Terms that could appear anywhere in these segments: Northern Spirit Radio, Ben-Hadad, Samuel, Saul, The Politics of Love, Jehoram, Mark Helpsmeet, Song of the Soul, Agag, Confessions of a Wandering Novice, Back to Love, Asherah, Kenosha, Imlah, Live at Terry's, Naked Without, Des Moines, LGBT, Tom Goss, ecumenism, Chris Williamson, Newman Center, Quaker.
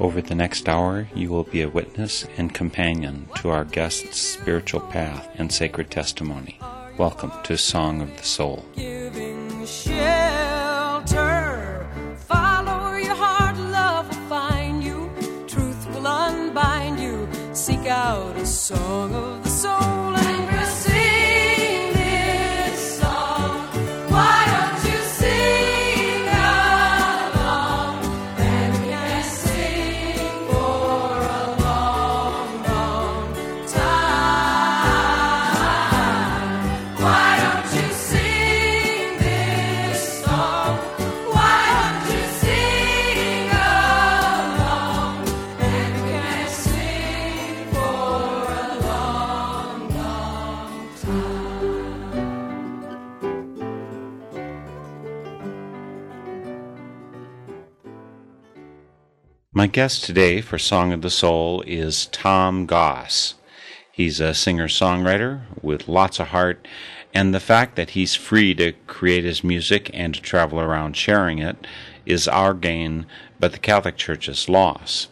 Over the next hour, you will be a witness and companion to our guest's spiritual path and sacred testimony. Welcome to Song of the Soul. Giving shelter, follow your heart, love will find you, truth will unbind you, seek out a song of the soul. My guest today for Song of the Soul is Tom Goss. He's a singer-songwriter with lots of heart, and the fact that he's free to create his music and to travel around sharing it is our gain, but the Catholic Church's loss.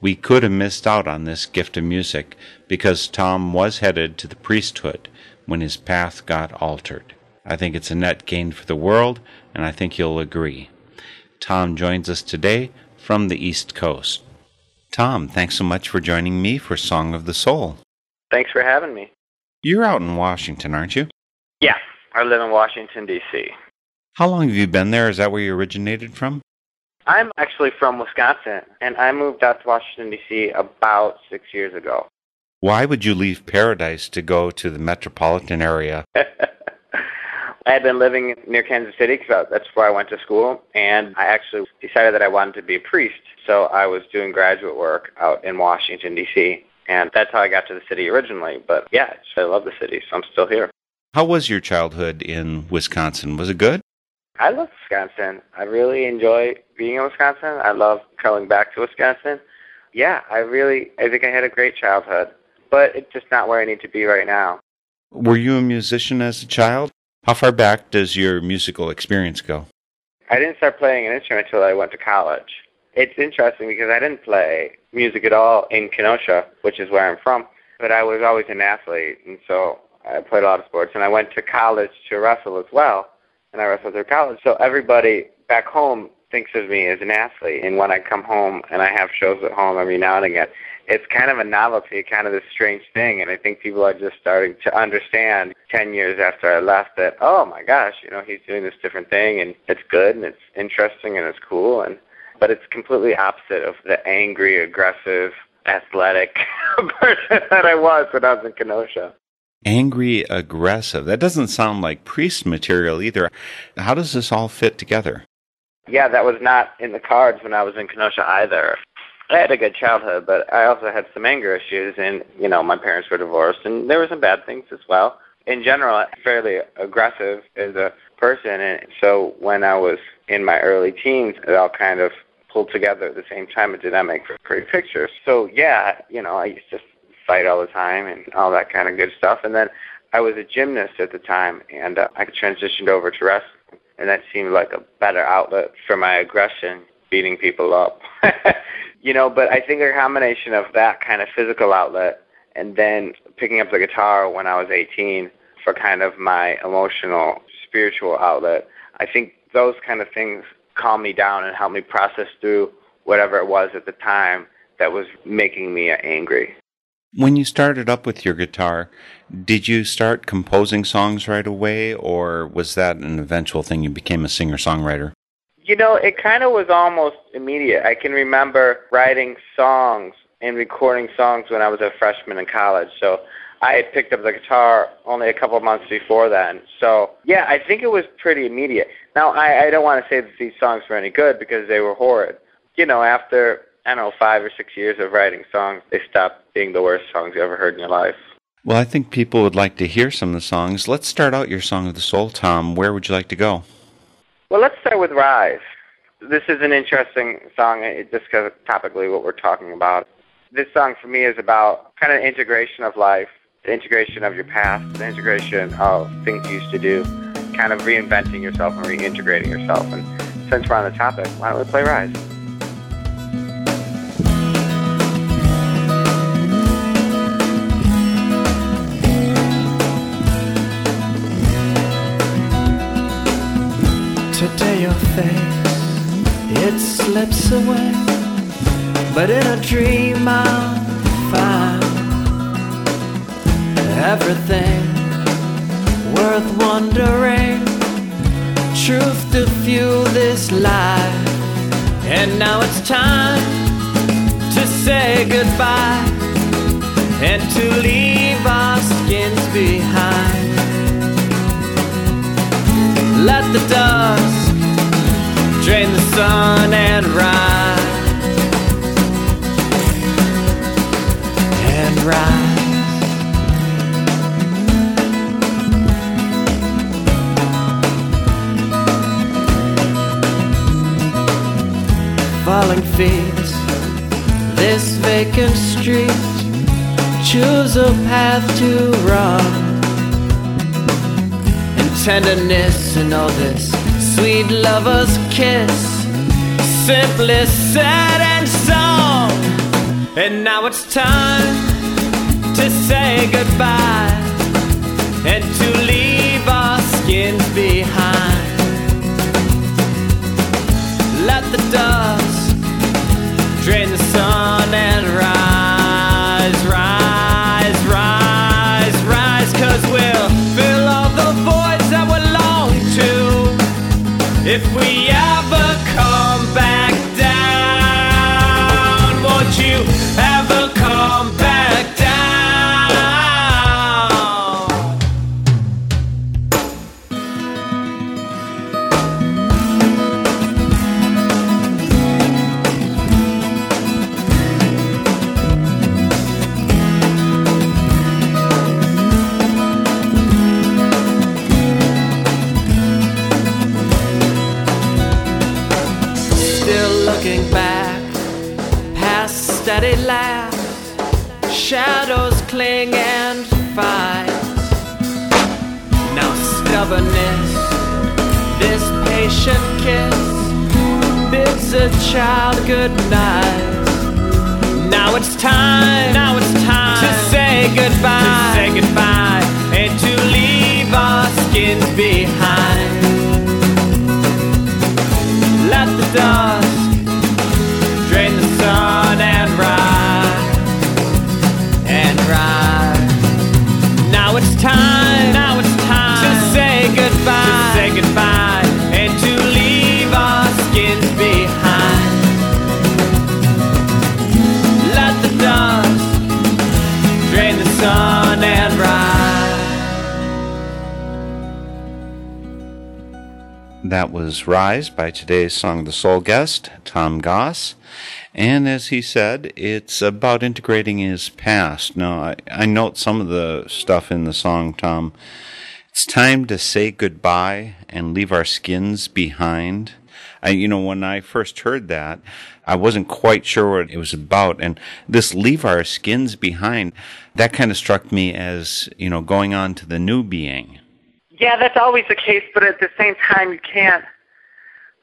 We could have missed out on this gift of music because Tom was headed to the priesthood when his path got altered. I think it's a net gain for the world, and I think you'll agree. Tom joins us today from the East Coast. Tom, thanks so much for joining me for Song of the Soul. Thanks for having me. You're out in Washington, aren't you? Yeah, I live in Washington, D.C. How long have you been there? Is that where you originated from? I'm actually from Wisconsin, and I moved out to Washington, D.C. about 6 years ago. Why would you leave paradise to go to the metropolitan area? I had been living near Kansas City because that's where I went to school, and I actually decided that I wanted to be a priest, so I was doing graduate work out in Washington, D.C., and that's how I got to the city originally. But yeah, I love the city, so I'm still here. How was your childhood in Wisconsin? Was it good? I love Wisconsin. I really enjoy being in Wisconsin. I love coming back to Wisconsin. Yeah, I think I had a great childhood, but it's just not where I need to be right now. Were you a musician as a child? How far back does your musical experience go? I didn't start playing an instrument until I went to college. It's interesting because I didn't play music at all in Kenosha, which is where I'm from, but I was always an athlete, and so I played a lot of sports, and I went to college to wrestle as well, and I wrestled through college. So everybody back home thinks of me as an athlete, and when I come home and I have shows at home every now and again, it's kind of a novelty, kind of this strange thing, and I think people are just starting to understand 10 years after I left that, oh my gosh, he's doing this different thing, and it's good, and it's interesting, and it's cool, but it's completely opposite of the angry, aggressive, athletic person that I was when I was in Kenosha. Angry, aggressive. That doesn't sound like priest material either. How does this all fit together? Yeah, that was not in the cards when I was in Kenosha either. I had a good childhood, but I also had some anger issues, and, my parents were divorced, and there were some bad things as well. In general, I'm fairly aggressive as a person, and so when I was in my early teens, it all kind of pulled together at the same time. It did not make for pretty pictures. So, yeah, I used to fight all the time and all that kind of good stuff, and then I was a gymnast at the time, and I transitioned over to wrestling. and that seemed like a better outlet for my aggression, beating people up. You know, but I think a combination of that kind of physical outlet and then picking up the guitar when I was 18 for kind of my emotional, spiritual outlet, I think those kind of things calmed me down and helped me process through whatever it was at the time that was making me angry. When you started up with your guitar, did you start composing songs right away, or was that an eventual thing? You became a singer-songwriter? You know, it kind of was almost immediate. I can remember writing songs and recording songs when I was a freshman in college. So I had picked up the guitar only a couple of months before then. So, yeah, I think it was pretty immediate. Now, I don't want to say that these songs were any good because they were horrid. You know, after, 5 or 6 years of writing songs, they stopped being the worst songs you ever heard in your life. Well, I think people would like to hear some of the songs. Let's start out your Song of the Soul, Tom. Where would you like to go? Well, let's start with Rise. This is an interesting song, just because topically what we're talking about. This song for me is about kind of integration of life, the integration of your past, the integration of things you used to do, kind of reinventing yourself and reintegrating yourself. And since we're on the topic, why don't we play Rise? Today your face, it slips away, but in a dream I'll find everything worth wondering, truth to fuel this life. And now it's time to say goodbye and to leave our skins behind. Let the dusk drain the sun and rise, and rise. Falling feet, this vacant street, choose a path to run. Tenderness and all this sweet lover's kiss, simply said and sung. And now it's time to say goodbye and to leave our skins behind. Let the dust drain the sun and rise, rise, rise, rise, 'cause we'll fill all the voids that we long to if we ever come back down. Won't you ever come back steady laugh, shadows cling and fight. Now stubbornness, this patient kiss, bids a child goodnight. Now it's time to say goodbye, and to leave our skins behind. Let the dust drain the sun and rise, and rise. Now it's time to say goodbye, and to leave our skins behind. Let the dust drain the sun and rise. That was Rise by today's Song of the Soul guest, Tom Goss. And as he said, it's about integrating his past. Now, I note some of the stuff in the song, Tom. It's time to say goodbye and leave our skins behind. When I first heard that, I wasn't quite sure what it was about. And this leave our skins behind, that kind of struck me as, going on to the new being. Yeah, that's always the case, but at the same time, you can't.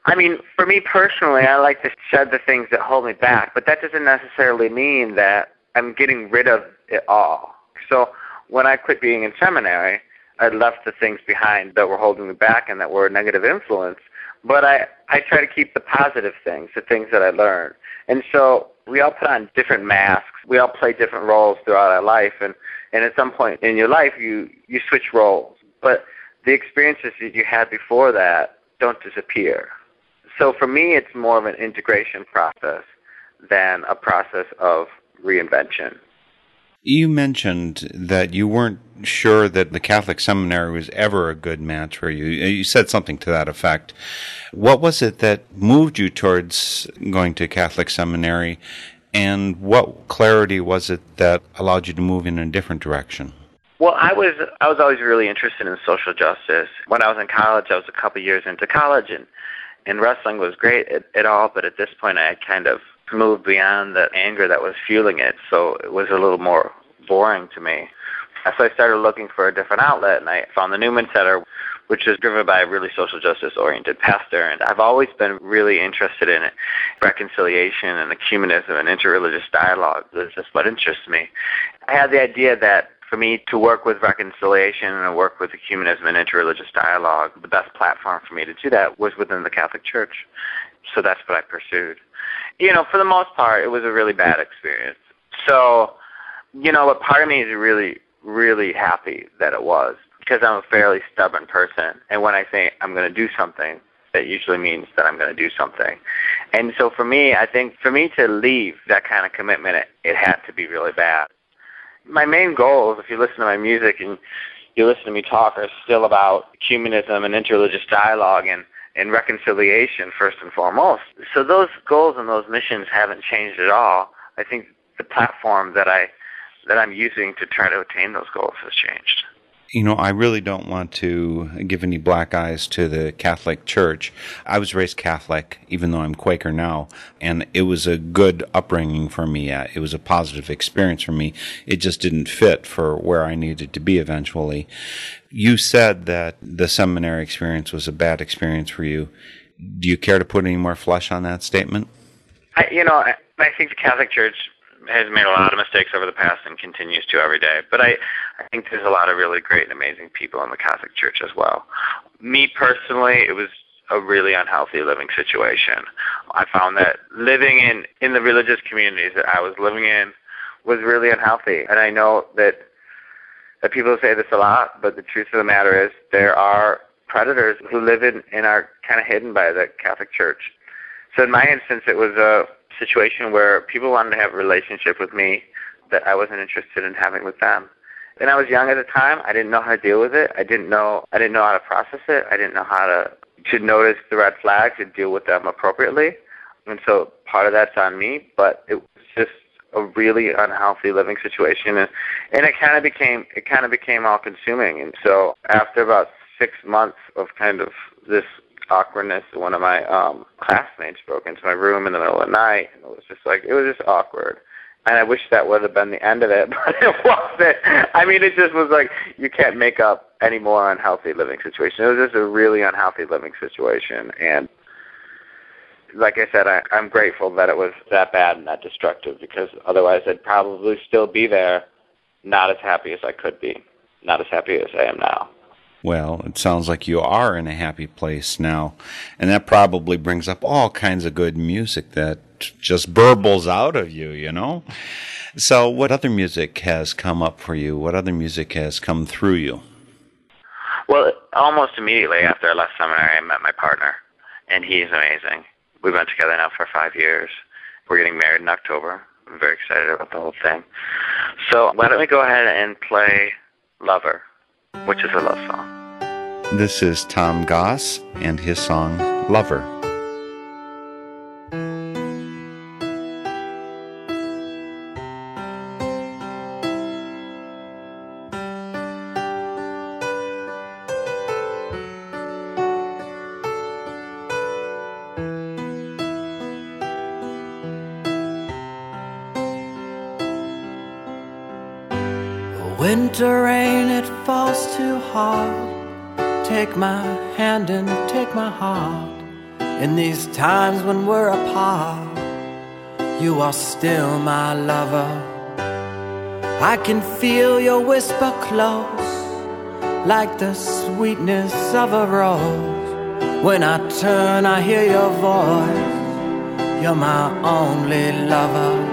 I mean, for me personally, I like to shed the things that hold me back, but that doesn't necessarily mean that I'm getting rid of it all. So when I quit being in seminary, I left the things behind that were holding me back and that were a negative influence, but I try to keep the positive things, the things that I learned. And so we all put on different masks. We all play different roles throughout our life, and at some point in your life, you switch roles. But the experiences that you had before that don't disappear. So for me, it's more of an integration process than a process of reinvention. You mentioned that you weren't sure that the Catholic seminary was ever a good match for you. You said something to that effect. What was it that moved you towards going to Catholic seminary, and what clarity was it that allowed you to move in a different direction? Well, I was always really interested in social justice. When I was in college, I was a couple years into college, and wrestling was great at all, but at this point I had kind of moved beyond the anger that was fueling it, so it was a little more boring to me. So I started looking for a different outlet, and I found the Newman Center, which is driven by a really social justice-oriented pastor, and I've always been really interested in it. Reconciliation and ecumenism and interreligious dialogue is just what interests me. I had the idea that for me to work with reconciliation and work with ecumenism and interreligious dialogue, the best platform for me to do that was within the Catholic Church. So that's what I pursued. You know, for the most part, it was a really bad experience. So, you know, but part of me is really, really happy that it was, because I'm a fairly stubborn person. And when I say I'm going to do something, that usually means that I'm going to do something. And so for me, I think for me to leave that kind of commitment, it had to be really bad. My main goals, if you listen to my music and you listen to me talk, are still about ecumenism and interreligious dialogue and reconciliation first and foremost. So those goals and those missions haven't changed at all. I think the platform that I'm using to try to attain those goals has changed. You know, I really don't want to give any black eyes to the Catholic Church. I was raised Catholic, even though I'm Quaker now, and it was a good upbringing for me. It was a positive experience for me. It just didn't fit for where I needed to be eventually. You said that the seminary experience was a bad experience for you. Do you care to put any more flesh on that statement? I think the Catholic Church has made a lot of mistakes over the past and continues to every day. But I think there's a lot of really great and amazing people in the Catholic Church as well. Me personally, it was a really unhealthy living situation. I found that living in the religious communities that I was living in was really unhealthy. And I know that people say this a lot, but the truth of the matter is there are predators who live in and are kind of hidden by the Catholic Church. So in my instance, it was a situation where people wanted to have a relationship with me that I wasn't interested in having with them. And I was young at the time. I didn't know how to deal with it. I didn't know how to process it. I didn't know how to notice the red flags and deal with them appropriately. And so part of that's on me, but it was just a really unhealthy living situation, and it kind of became all-consuming. And so after about 6 months of kind of this awkwardness, one of my classmates broke into my room in the middle of the night, and it was just awkward, and I wish that would have been the end of it, but it wasn't. I mean, it just was like, you can't make up any more unhealthy living situation. It was just a really unhealthy living situation, and like I said, I'm grateful that it was that bad and that destructive, because otherwise I'd probably still be there, not as happy as I could be, not as happy as I am now. Well, it sounds like you are in a happy place now, and that probably brings up all kinds of good music that just burbles out of you, you know? So what other music has come up for you? What other music has come through you? Well, almost immediately after I left seminary, I met my partner, and he's amazing. We've been together now for 5 years. We're getting married in October. I'm very excited about the whole thing. So why don't we go ahead and play Lover, which is a love song. This is Tom Goss and his song, Lover. Winter rain, it falls too hard Take my hand and take my heart. In these times when we're apart, you are still my lover. I can feel your whisper close, like the sweetness of a rose. When I turn, I hear your voice. You're my only lover.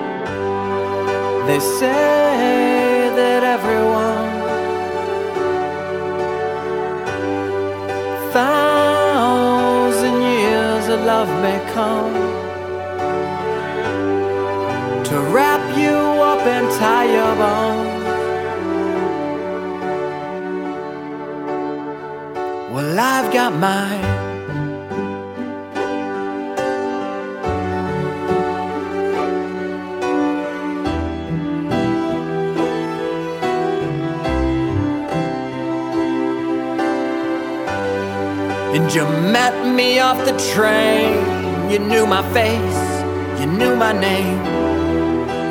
They say that everyone thousand years of love may come to wrap you up and tie your bones. Well, I've got mine. And you met me off the train. You knew my face, you knew my name.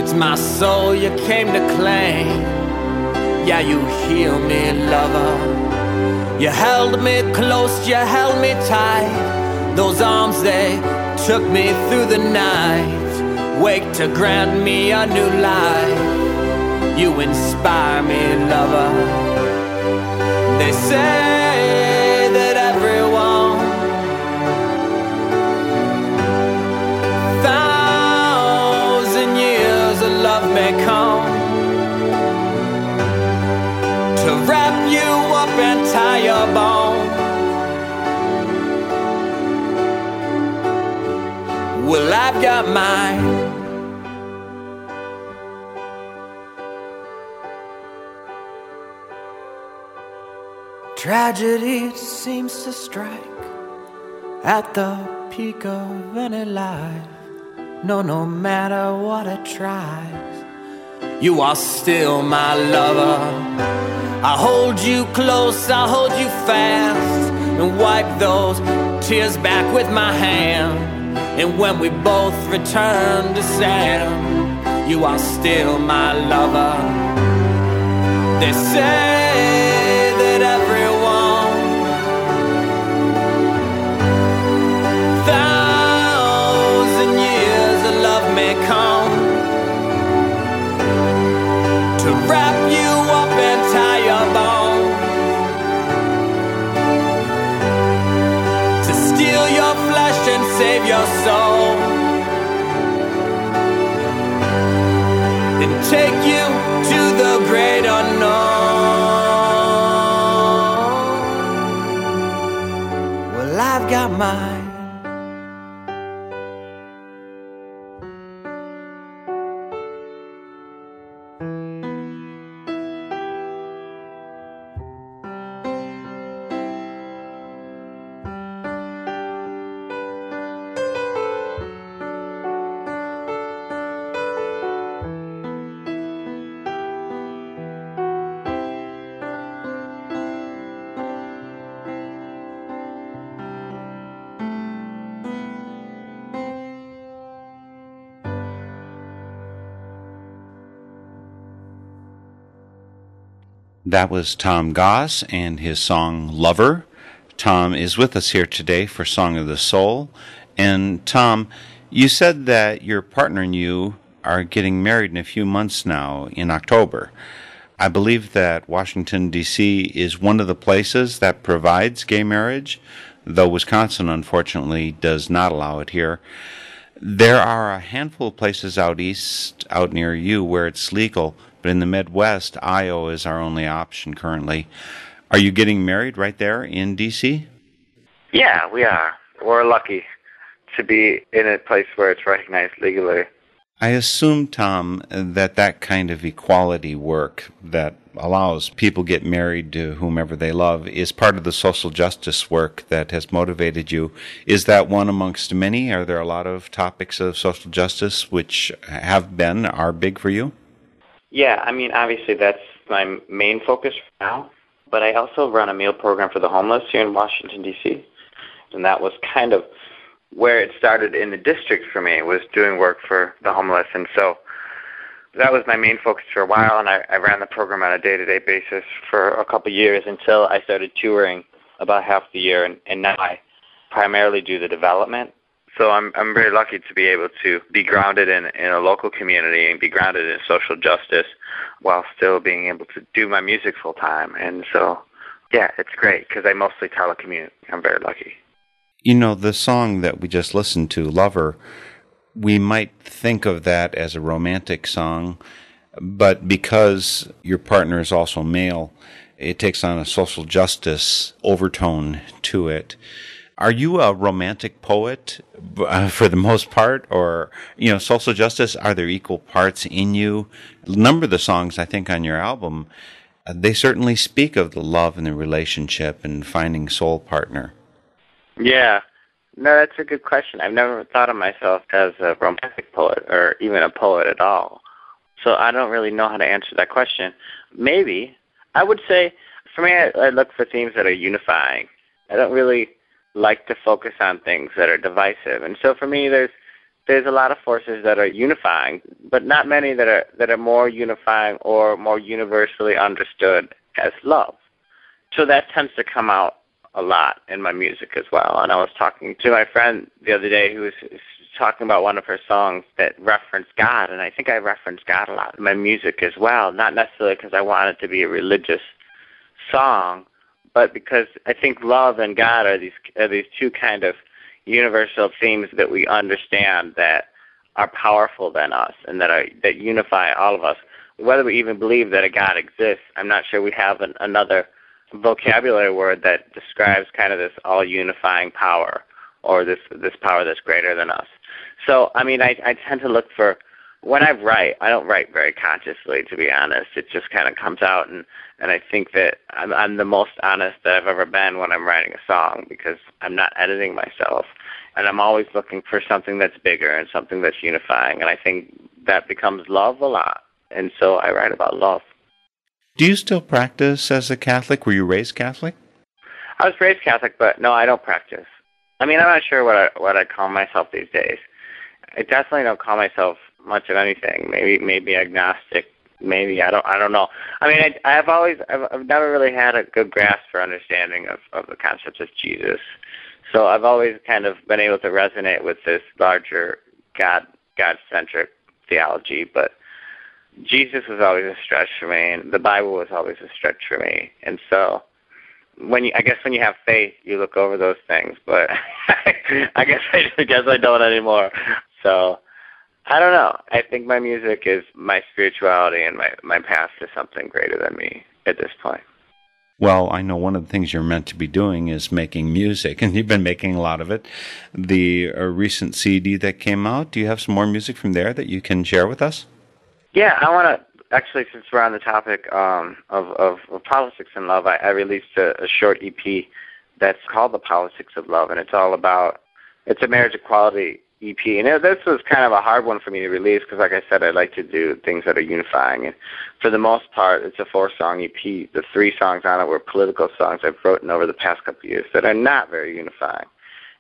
It's my soul you came to claim. Yeah, you healed me, lover. You held me close, you held me tight. Those arms, they took me through the night. Wake to grant me a new life. You inspire me, lover. They say may come to wrap you up and tie your bone. Well, I've got mine. Tragedy seems to strike at the peak of any life. No, no matter what I try, you are still my lover. I hold you close, I hold you fast, and wipe those tears back with my hand. And when we both return to sand, you are still my lover. They say that everyone thousand years of love may come to wrap you up and tie your bones, to steal your flesh and save your soul, and take you to the great unknown. Well, I've got mine. That was Tom Goss and his song Lover. Tom is with us here today for Song of the Soul. And Tom, you said that your partner and you are getting married in a few months now in October. I believe that Washington, D.C. is one of the places that provides gay marriage, though Wisconsin, unfortunately, does not allow it here. There are a handful of places out east, out near you, where it's legal. But in the Midwest, Iowa is our only option currently. Are you getting married right there in D.C.? Yeah, we are. We're lucky to be in a place where it's recognized legally. I assume, Tom, that that kind of equality work that allows people get married to whomever they love is part of the social justice work that has motivated you. Is that one amongst many? Are there a lot of topics of social justice which have been, are big for you? Yeah, I mean, obviously that's my main focus for now, but I also run a meal program for the homeless here in Washington, D.C., and that was kind of where it started in the district for me, was doing work for the homeless, and so that was my main focus for a while, and I ran the program on a day-to-day basis for a couple years until I started touring about half the year, and now I primarily do the development. So I'm very lucky to be able to be grounded in a local community and be grounded in social justice while still being able to do my music full time. And so, yeah, it's great because I mostly telecommute. I'm very lucky. You know, the song that we just listened to, Lover, we might think of that as a romantic song, but because your partner is also male, it takes on a social justice overtone to it. Are you a romantic poet for the most part, or, you know, social justice? Are there equal parts in you? A number of the songs, I think, on your album, they certainly speak of the love and the relationship and finding soul partner. Yeah. No, that's a good question. I've never thought of myself as a romantic poet or even a poet at all. So I don't really know how to answer that question. Maybe. I would say, for me, I look for themes that are unifying. I don't really like to focus on things that are divisive. And so for me, there's a lot of forces that are unifying, but not many that are more unifying or more universally understood as love. So that tends to come out a lot in my music as well. And I was talking to my friend the other day who was talking about one of her songs that referenced God, and I think I reference God a lot in my music as well, not necessarily because I want it to be a religious song, but because I think love and God are these two kind of universal themes that we understand that are powerful than us and that unify all of us. Whether we even believe that a God exists, I'm not sure we have another vocabulary word that describes kind of this all-unifying power or this power that's greater than us. So, I mean, I tend to look for, when I write, I don't write very consciously, to be honest. It just kind of comes out, and I think that I'm the most honest that I've ever been when I'm writing a song because I'm not editing myself, and I'm always looking for something that's bigger and something that's unifying, and I think that becomes love a lot, and so I write about love. Do you still practice as a Catholic? Were you raised Catholic? I was raised Catholic, but no, I don't practice. I mean, I'm not sure what I call myself these days. I definitely don't call myself much of anything. Maybe agnostic. Maybe I don't know. I mean, I've never really had a good grasp or understanding of the concept of Jesus. So I've always kind of been able to resonate with this larger God-centric theology, but Jesus was always a stretch for me, and the Bible was always a stretch for me. And so, when you have faith, you look over those things. But I guess I don't anymore. So I don't know. I think my music is my spirituality and my path to something greater than me at this point. Well, I know one of the things you're meant to be doing is making music, and you've been making a lot of it. The recent CD that came out. Do you have some more music from there that you can share with us? Yeah, I want to, actually, since we're on the topic of politics and love, I released a short EP that's called The Politics of Love, and it's a marriage equality EP. And this was kind of a hard one for me to release because, like I said, I like to do things that are unifying. And for the most part, it's a 4-song EP. The 3 songs on it were political songs I've written over the past couple of years that are not very unifying.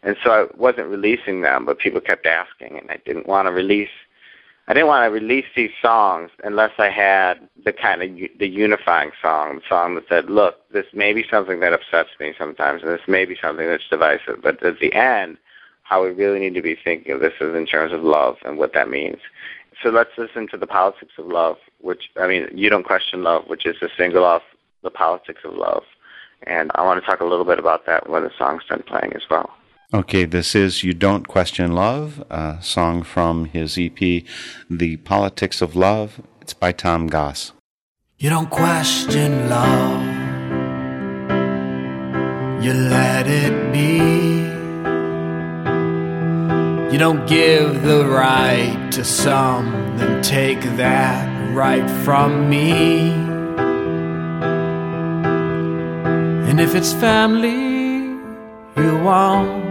And so I wasn't releasing them, but people kept asking, and I didn't want to release these songs unless I had the unifying song, the song that said, look, this may be something that upsets me sometimes, and this may be something that's divisive, but at the end, how we really need to be thinking of this is in terms of love and what that means. So let's listen to The Politics of Love, You Don't Question Love, which is a single off The Politics of Love. And I want to talk a little bit about that when the song's done playing as well. Okay, this is You Don't Question Love, a song from his EP, The Politics of Love. It's by Tom Goss. You don't question love, you let it be. You don't give the right to some, then take that right from me. And if it's family you want,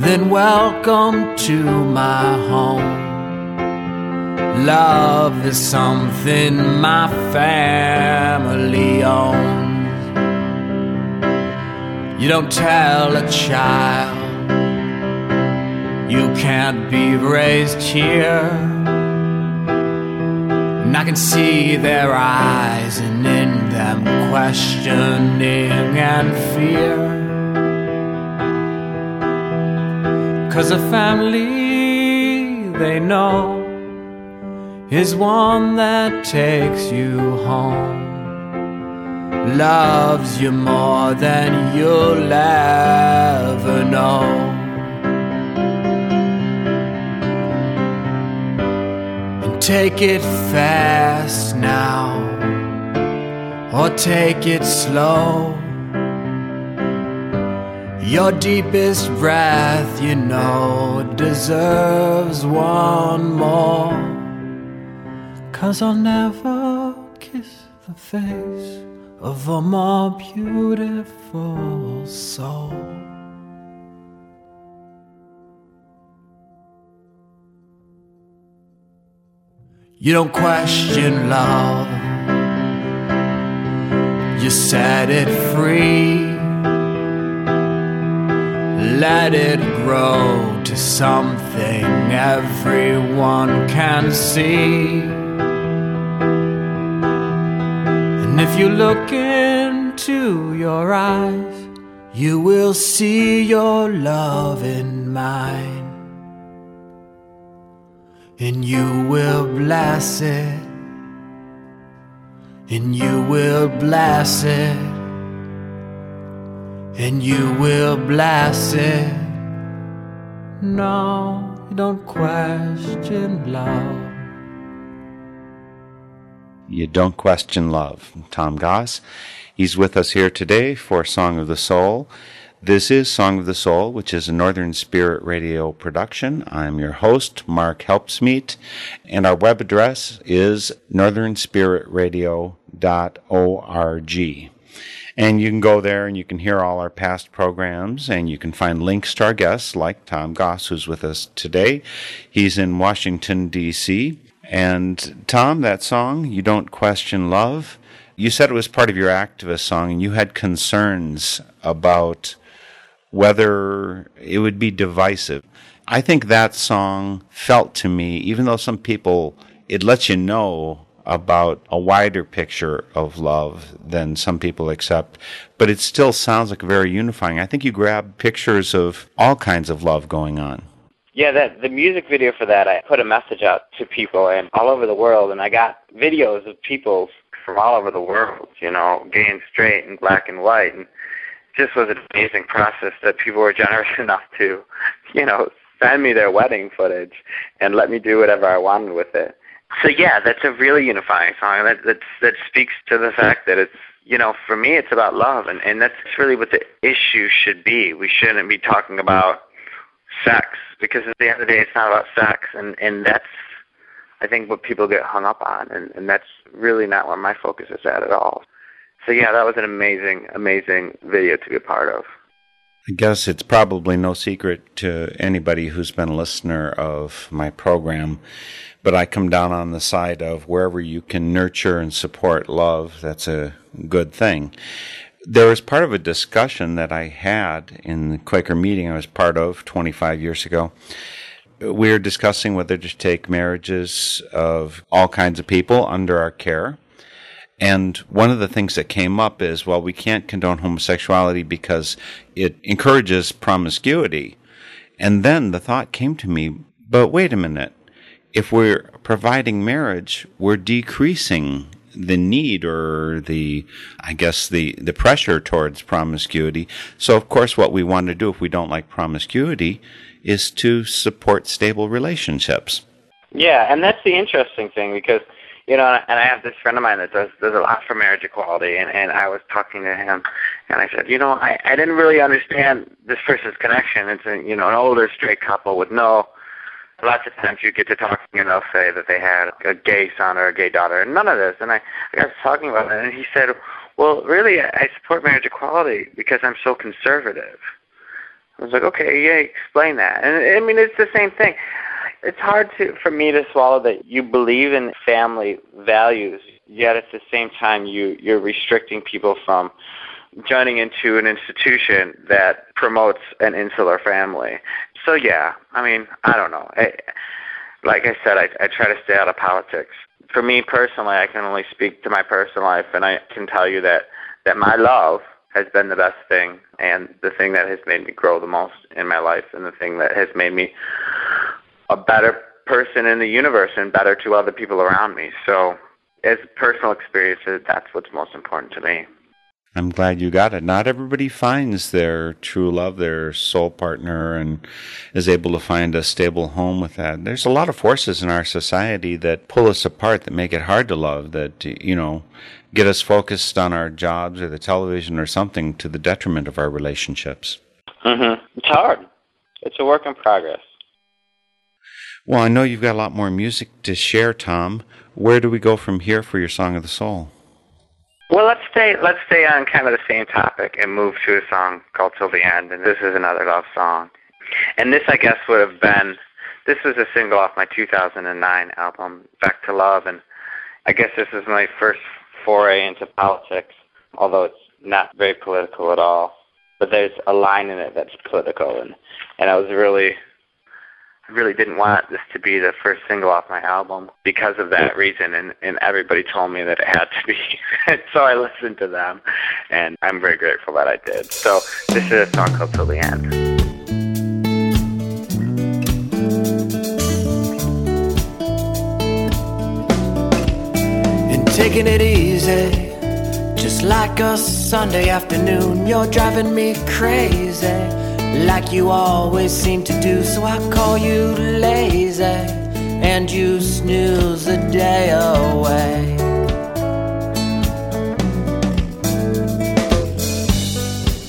then welcome to my home. Love is something my family owns. You don't tell a child you can't be raised here. And I can see their eyes, and in them questioning and fear. 'Cause a family they know is one that takes you home, loves you more than you'll ever know. Take it fast now, or take it slow. Your deepest breath, you know, deserves one more. 'Cause I'll never kiss the face of a more beautiful soul. You don't question love, you set it free. Let it grow to something everyone can see. And if you look into your eyes, you will see your love in mine, and you will bless it, and you will bless it, and you will bless it. No, you don't question love. You don't question love. Tom Goss, he's with us here today for Song of the Soul. This is Song of the Soul, which is a Northern Spirit Radio production. I'm your host, Mark Helpsmeet, and our web address is northernspiritradio.org. And you can go there and you can hear all our past programs, and you can find links to our guests like Tom Goss, who's with us today. He's in Washington, D.C. And Tom, that song, You Don't Question Love, you said it was part of your activist song, and you had concerns about whether it would be divisive. I think that song felt to me, even though some people, it lets you know about a wider picture of love than some people accept, but it still sounds like very unifying. I think you grabbed pictures of all kinds of love going on. Yeah, the music video for that, I put a message out to people and all over the world, and I got videos of people from all over the world, you know, gay and straight and black and white, and just was an amazing process that people were generous enough to, you know, send me their wedding footage and let me do whatever I wanted with it. So yeah, that's a really unifying song that speaks to the fact that it's, you know, for me it's about love, and that's really what the issue should be. We shouldn't be talking about sex, because at the end of the day it's not about sex, and that's, I think, what people get hung up on, and that's really not where my focus is at all. So yeah, that was an amazing, amazing video to be a part of. I guess it's probably no secret to anybody who's been a listener of my program, but I come down on the side of wherever you can nurture and support love, that's a good thing. There was part of a discussion that I had in the Quaker meeting I was part of 25 years ago. We were discussing whether to take marriages of all kinds of people under our care. And one of the things that came up is, well, we can't condone homosexuality because it encourages promiscuity. And then the thought came to me, but wait a minute. If we're providing marriage, we're decreasing the need or the pressure towards promiscuity. So, of course, what we want to do if we don't like promiscuity is to support stable relationships. Yeah, and that's the interesting thing, because, you know, and I have this friend of mine that does a lot for marriage equality, and I was talking to him, and I said, you know, I didn't really understand this person's connection. It's, you know, an older straight couple with lots of times you get to talking and they'll say that they had a gay son or a gay daughter, and none of this. And I got to talking about it, and he said, well, really, I support marriage equality because I'm so conservative. I was like, okay, yeah, explain that. And I mean, it's the same thing. It's hard for me to swallow that you believe in family values, yet at the same time you're restricting people from joining into an institution that promotes an insular family. So yeah, I mean, I don't know. I, like I said, I try to stay out of politics. For me personally, I can only speak to my personal life, and I can tell you that my love has been the best thing, and the thing that has made me grow the most in my life, and the thing that has made me a better person in the universe and better to other people around me. So as personal experiences, that's what's most important to me. I'm glad you got it. Not everybody finds their true love, their soul partner, and is able to find a stable home with that. There's a lot of forces in our society that pull us apart, that make it hard to love, that, you know, get us focused on our jobs or the television or something to the detriment of our relationships. Mm-hmm. It's hard. It's a work in progress. Well, I know you've got a lot more music to share, Tom. Where do we go from here for your Song of the Soul? Well, let's stay on kind of the same topic and move to a song called Till the End, and this is another love song. And this, I guess, this was a single off my 2009 album, Back to Love, and I guess this is my first foray into politics, although it's not very political at all. But there's a line in it that's political, and I was really didn't want this to be the first single off my album because of that reason, and everybody told me that it had to be. So I listened to them, and I'm very grateful that I did. So this is a song called Till the End. And taking it easy, just like a Sunday afternoon, you're driving me crazy, like you always seem to do, so I call you lazy, and you snooze the day away.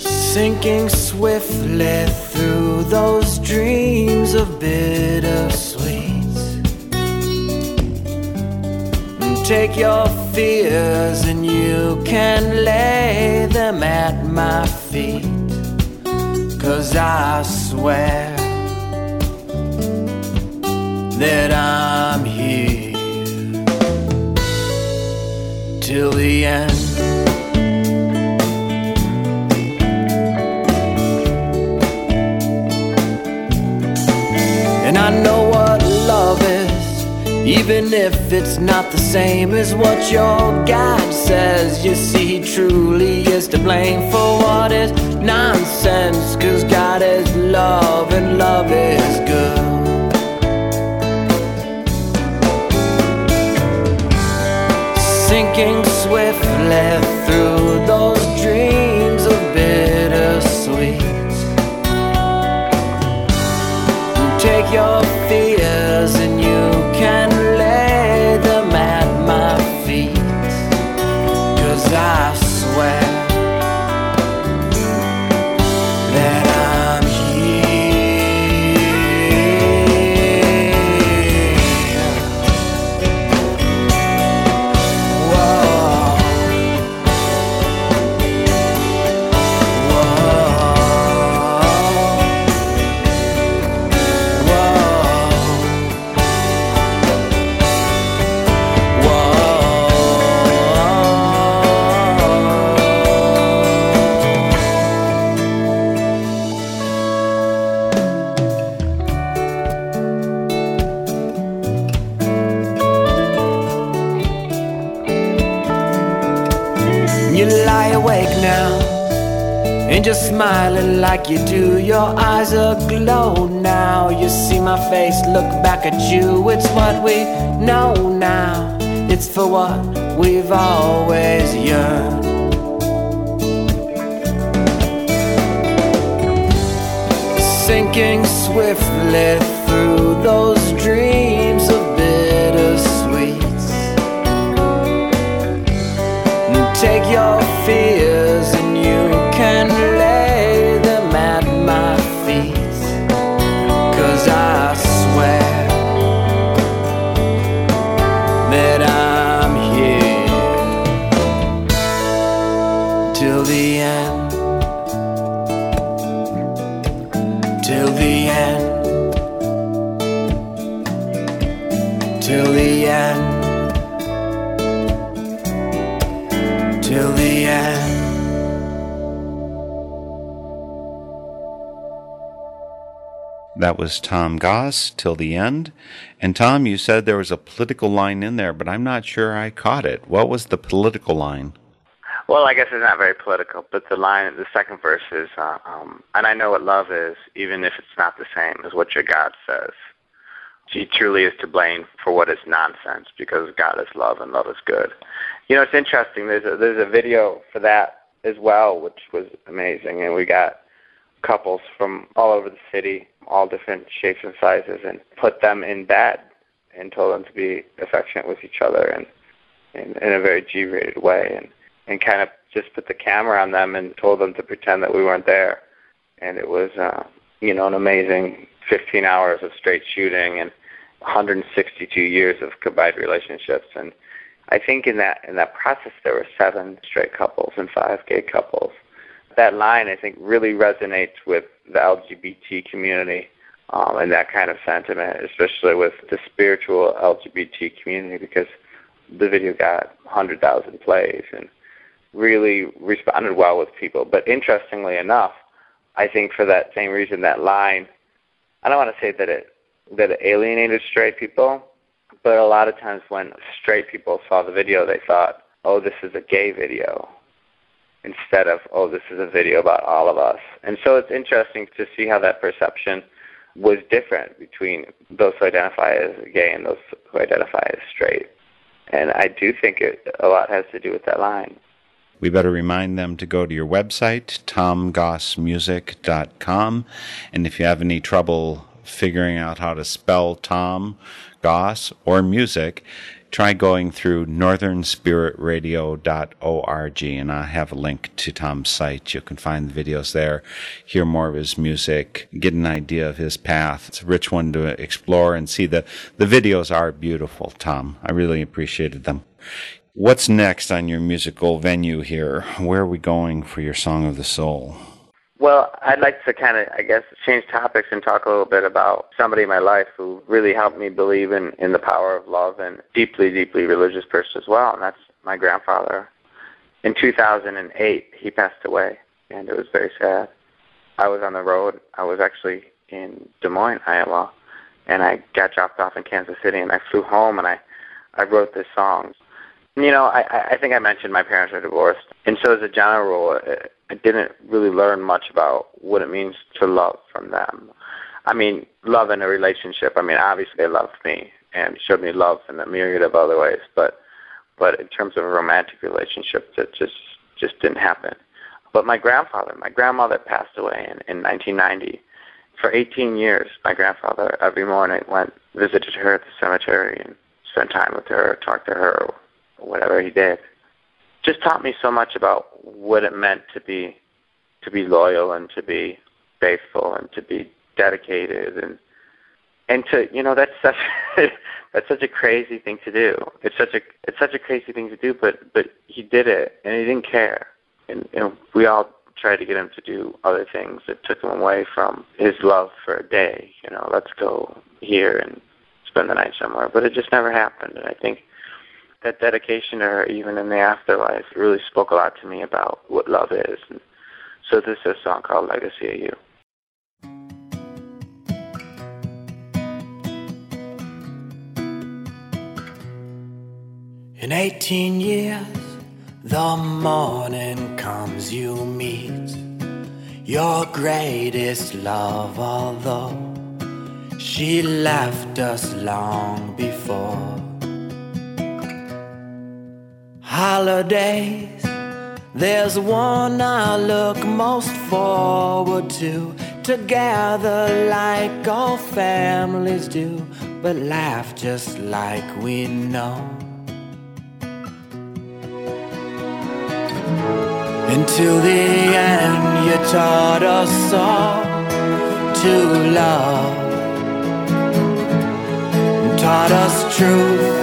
Sinking swiftly through those dreams of bittersweets, and take your fears and you can lay them at my feet, 'cause I swear that I'm here till the end. And I know what love is, even if it's not the same as what your God says. You see, truly is to blame for what is nonsense, 'cause God is love and love is good. Sinking swiftly through those dreams of bittersweet, take your fears and you can lay them at my feet, 'cause I swear smiling like you do, your eyes are aglow now. You see my face, look back at you. It's what we know now, it's for what we've always yearned. Sinking swiftly through those dreams of bittersweets, and take your fears and you can lay them at my feet, 'cause I swear that I'm here till the end, till the end, till the end, till the end. That was Tom Goss, Till the End. And Tom, you said there was a political line in there, but I'm not sure I caught it. What was the political line? Well, I guess it's not very political, but the line, the second verse is, and I know what love is, even if it's not the same as what your God says. She truly is to blame for what is nonsense, because God is love and love is good. You know, it's interesting. There's a video for that as well, which was amazing, and we got couples from all over the city, all different shapes and sizes, and put them in bed and told them to be affectionate with each other, and in a very G-rated way, and kind of just put the camera on them and told them to pretend that we weren't there. And it was, you know, an amazing 15 hours of straight shooting and 162 years of combined relationships. And I think in that process there were 7 straight couples and 5 gay couples. That line, I think, really resonates with the LGBT community and that kind of sentiment, especially with the spiritual LGBT community, because the video got 100,000 plays and really responded well with people. But interestingly enough, I think for that same reason, that line, I don't want to say that it alienated straight people, but a lot of times when straight people saw the video, they thought, oh, this is a gay video, instead of, oh, this is a video about all of us. And so it's interesting to see how that perception was different between those who identify as gay and those who identify as straight. And I do think a lot has to do with that line. We better remind them to go to your website, tomgossmusic.com. And if you have any trouble figuring out how to spell Tom Goss or music, try going through northernspiritradio.org, and I have a link to Tom's site. You can find the videos there, hear more of his music, get an idea of his path. It's a rich one to explore and see. The videos are beautiful, Tom. I really appreciated them. What's next on your musical venue here? Where are we going for your Song of the Soul? Well, I'd like to kind of, I guess, change topics and talk a little bit about somebody in my life who really helped me believe in the power of love, and deeply, deeply religious person as well, and that's my grandfather. In 2008, he passed away, and it was very sad. I was on the road. I was actually in Des Moines, Iowa, and I got dropped off in Kansas City, and I flew home, and I wrote this song. You know, I think I mentioned my parents are divorced, and so as a general rule, I didn't really learn much about what it means to love from them. I mean, love in a relationship. I mean, obviously they loved me and showed me love in a myriad of other ways, but in terms of a romantic relationship, that just didn't happen. But my grandmother passed away in 1990. For 18 years, my grandfather, every morning, visited her at the cemetery and spent time with her, talked to her, whatever he did. Just taught me so much about what it meant to be loyal and to be faithful and to be dedicated, and to, you know, that's such a crazy thing to do. It's such a crazy thing to do, but he did it, and he didn't care. And you know, we all tried to get him to do other things that took him away from his love for a day. You know, let's go here and spend the night somewhere, but it just never happened. And I think that dedication to her, even in the afterlife, really spoke a lot to me about what love is. And so this is a song called Legacy of You. In 18 years, the morning comes you meet your greatest love, although she left us long before. Holidays, there's one I look most forward to, together like all families do, but laugh just like we know. Until the end, you taught us all to love, taught us truth.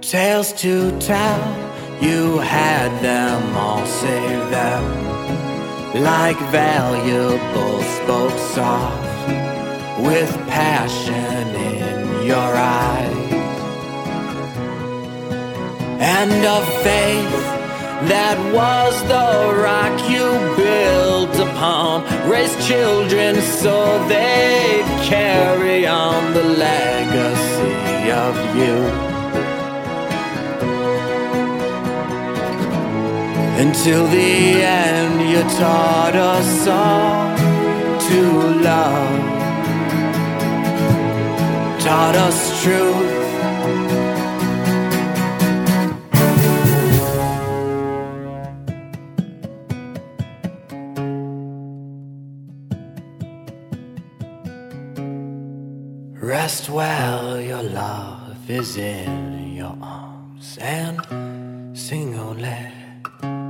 Tales to tell, you had them all, saved them like valuables, spoke soft with passion in your eyes. and of faith that was the rock you built upon. Raise children so they'd carry on the legacy of you. Until the end, you taught us all to love, taught us truth. Rest well, your love is in your arms, and sing only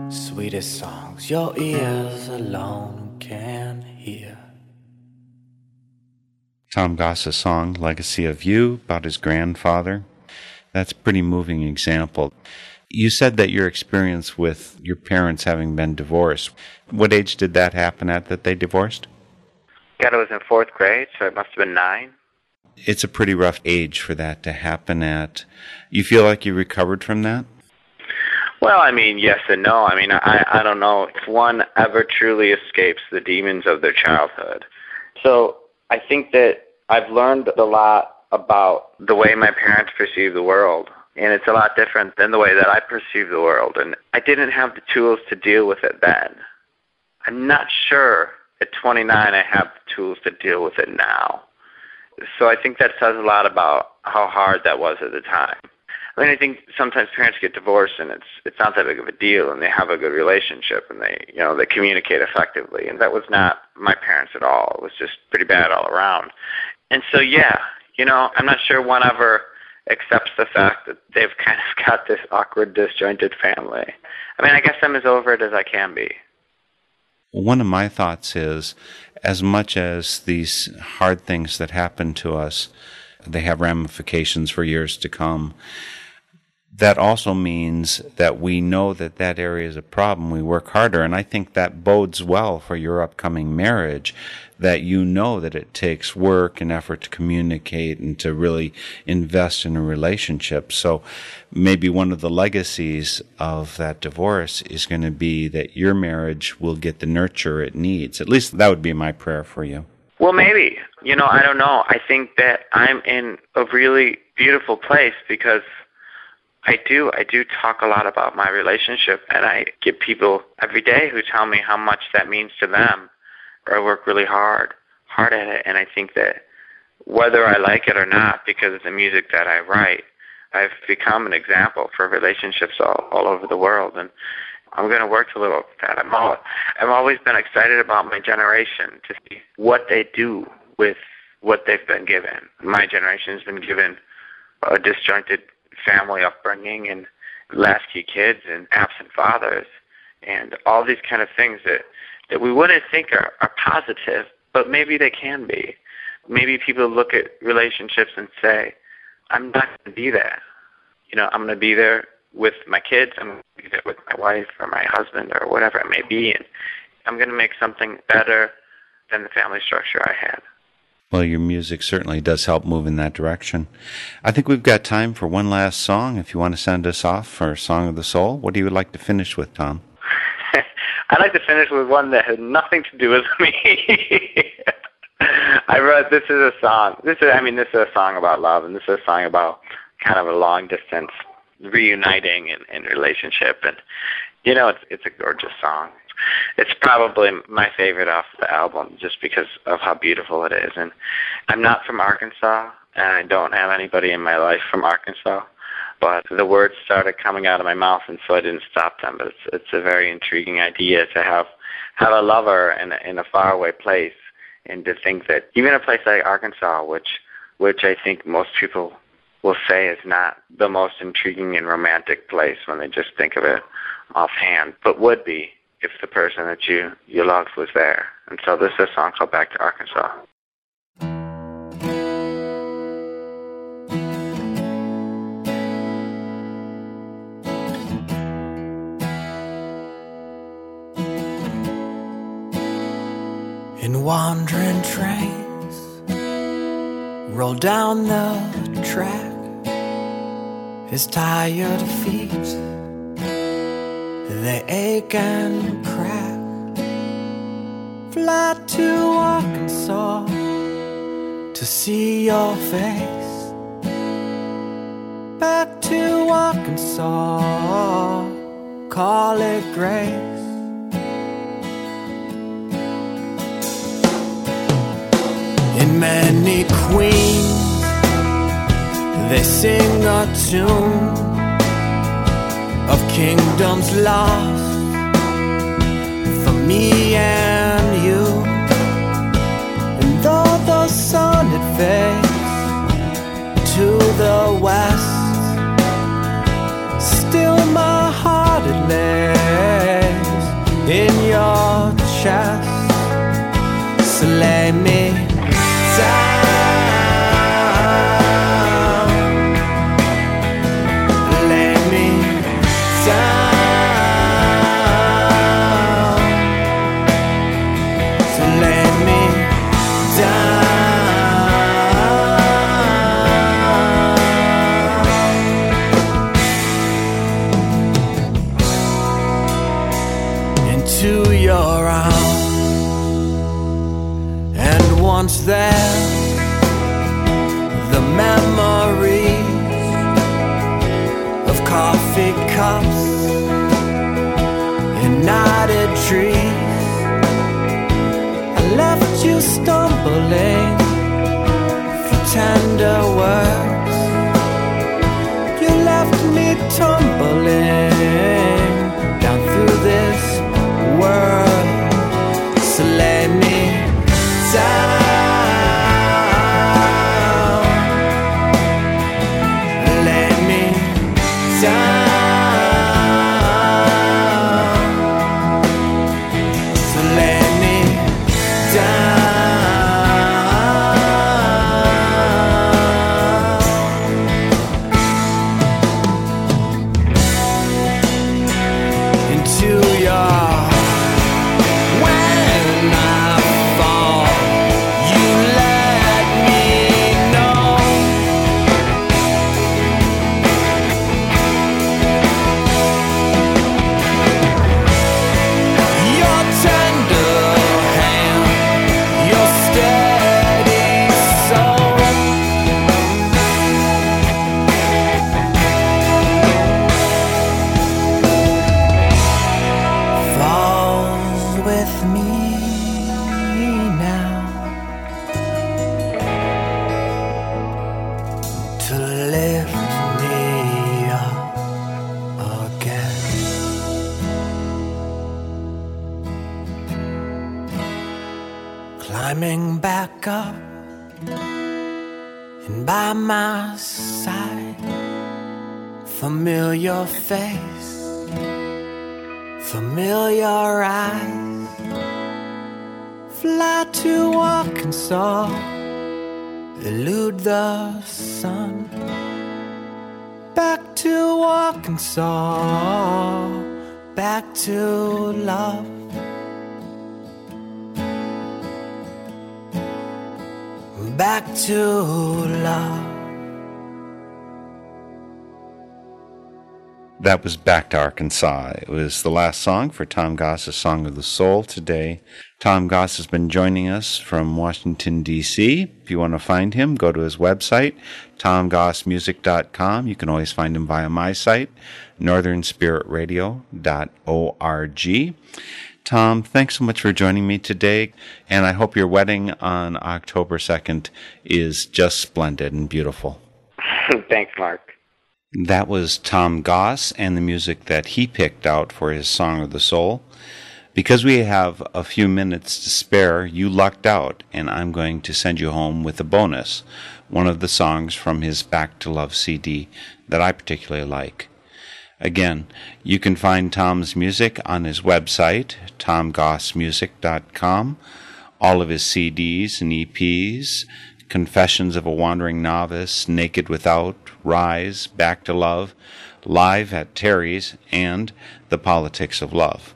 sweetest songs your ears alone can hear. Tom Goss' song, Legacy of You, about his grandfather. That's a pretty moving example. You said that your experience with your parents having been divorced, what age did that happen at that they divorced? God, I was in fourth grade, so it must have been 9. It's a pretty rough age for that to happen at. You feel like you recovered from that? Well, I mean, yes and no. I mean, I don't know if one ever truly escapes the demons of their childhood. So I think that I've learned a lot about the way my parents perceive the world, and it's a lot different than the way that I perceive the world, and I didn't have the tools to deal with it then. I'm not sure at 29 I have the tools to deal with it now. So I think that says a lot about how hard that was at the time. I mean, I think sometimes parents get divorced and it's not that big of a deal, and they have a good relationship, and they communicate effectively. And that was not my parents at all. It was just pretty bad all around. And so, yeah, I'm not sure one ever accepts the fact that they've kind of got this awkward, disjointed family. I mean, I guess I'm as over it as I can be. One of my thoughts is, as much as these hard things that happen to us, they have ramifications for years to come. That also means that we know that area is a problem. We work harder, and I think that bodes well for your upcoming marriage, that you know that it takes work and effort to communicate and to really invest in a relationship. So maybe one of the legacies of that divorce is going to be that your marriage will get the nurture it needs. At least that would be my prayer for you. Well, maybe. I don't know. I think that I'm in a really beautiful place because I do talk a lot about my relationship, and I get people every day who tell me how much that means to them. I work really hard at it, and I think that whether I like it or not, because of the music that I write, I've become an example for relationships all over the world, and I'm going to work a little at that. I've always been excited about my generation, to see what they do with what they've been given. My generation's been given a disjointed family upbringing and latchkey kids and absent fathers and all these kind of things that we wouldn't think are positive, but maybe they can be. Maybe people look at relationships and say, I'm not going to be there. I'm going to be there with my kids. I'm going to be there with my wife or my husband or whatever it may be. And I'm going to make something better than the family structure I had. Well, your music certainly does help move in that direction. I think we've got time for one last song. If you want to send us off for Song of the Soul, what do you like to finish with, Tom? I'd like to finish with one that had nothing to do with me. This is a song about love, and this is a song about kind of a long-distance reuniting in relationship. And, it's a gorgeous song. It's probably my favorite off the album just because of how beautiful it is. And I'm not from Arkansas, and I don't have anybody in my life from Arkansas, but the words started coming out of my mouth, and so I didn't stop them. But it's a very intriguing idea to have a lover in a faraway place, and to think that even a place like Arkansas, which I think most people will say is not the most intriguing and romantic place when they just think of it offhand, but would be if the person that you loved was there. And so this is a song called Back to Arkansas. In wandering trains roll down the track, His tired feet, they ache and crack. Fly to Arkansas to see your face. Back to Arkansas, call it grace. In many queens, they sing a tune of kingdoms lost for me and you. And though the sun it fades to the west, still my heart it lays in your chest. So lay me down. Once there, the memories of coffee cups and knotted trees. I left you stumbling for tender words. You left me tumbling down through this world. So lay me down. Climbing back up, and by my side, familiar face, familiar eyes. Fly to Arkansas, elude the sun. Back to Arkansas, back to love. Back to love. That was Back to Arkansas. It was the last song for Tom Goss's Song of the Soul today. Tom Goss has been joining us from Washington, D.C. If you want to find him, go to his website, tomgossmusic.com. You can always find him via my site, northernspiritradio.org. Tom, thanks so much for joining me today, and I hope your wedding on October 2nd is just splendid and beautiful. Thanks, Mark. That was Tom Goss and the music that he picked out for his Song of the Soul. Because we have a few minutes to spare, you lucked out, and I'm going to send you home with a bonus, one of the songs from his Back to Love CD that I particularly like. Again, you can find Tom's music on his website, tomgossmusic.com. All of his CDs and EPs, Confessions of a Wandering Novice, Naked Without, Rise, Back to Love, Live at Terry's, and The Politics of Love.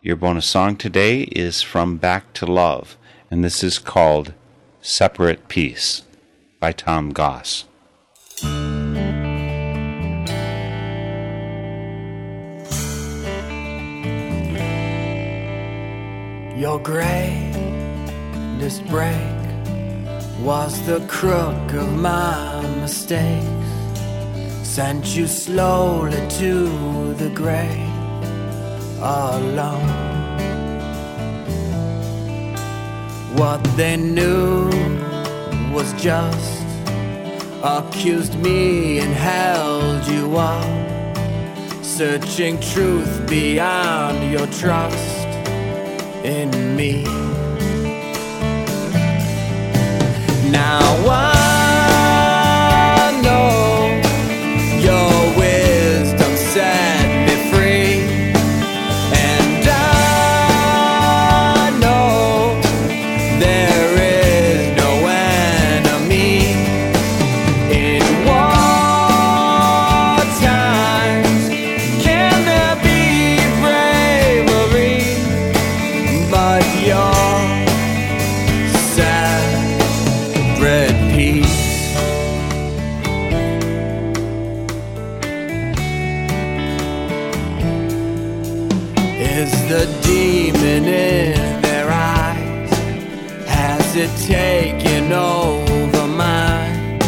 Your bonus song today is from Back to Love, and this is called Separate Peace by Tom Goss. Your greatest break was the crook of my mistakes. Sent you slowly to the grave alone. What they knew was just, accused me and held you up, searching truth beyond your trust in me. Now I know your wisdom set me free, and I know there is no enemy. In war times can there be bravery, but your separate peace. The demon in their eyes, has it taken over mine?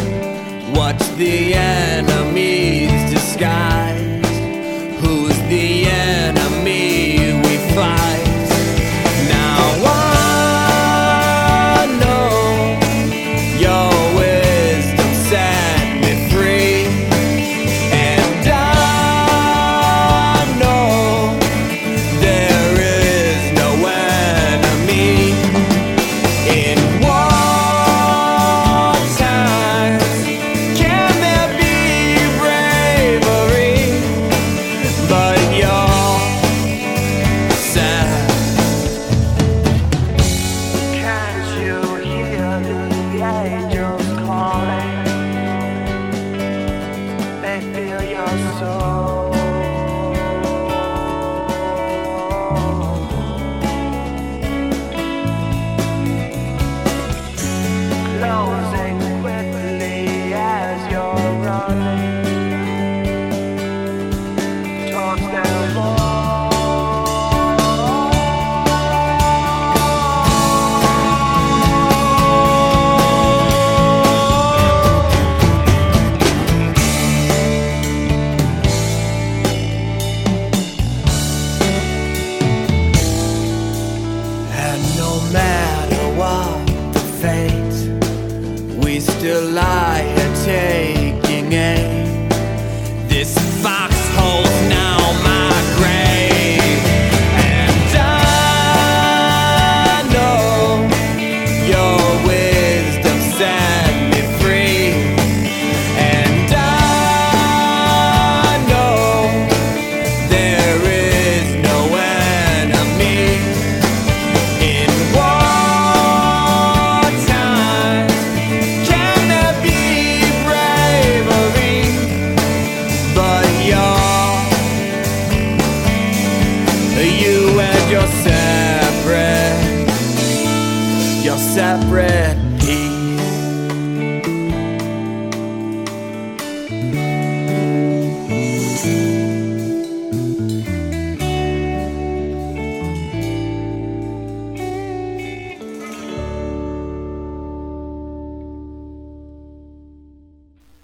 What's the enemy's disguise? Who's the enemy we fight?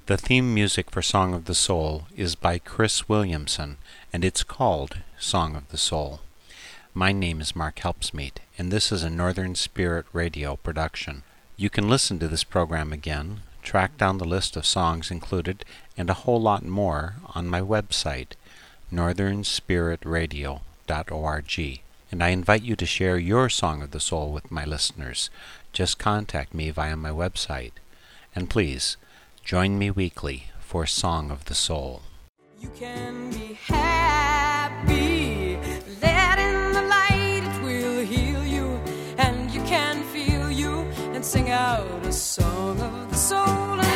The theme music for Song of the Soul is by Chris Williamson, and it's called Song of the Soul. My name is Mark Helpsmeet, and this is a Northern Spirit Radio production. You can listen to this program again, track down the list of songs included, and a whole lot more on my website, northernspiritradio.org. And I invite you to share your Song of the Soul with my listeners. Just contact me via my website. And please, join me weekly for Song of the Soul. You can be happy, let in the light, it will heal you, and you can feel you, and sing out a song of the soul.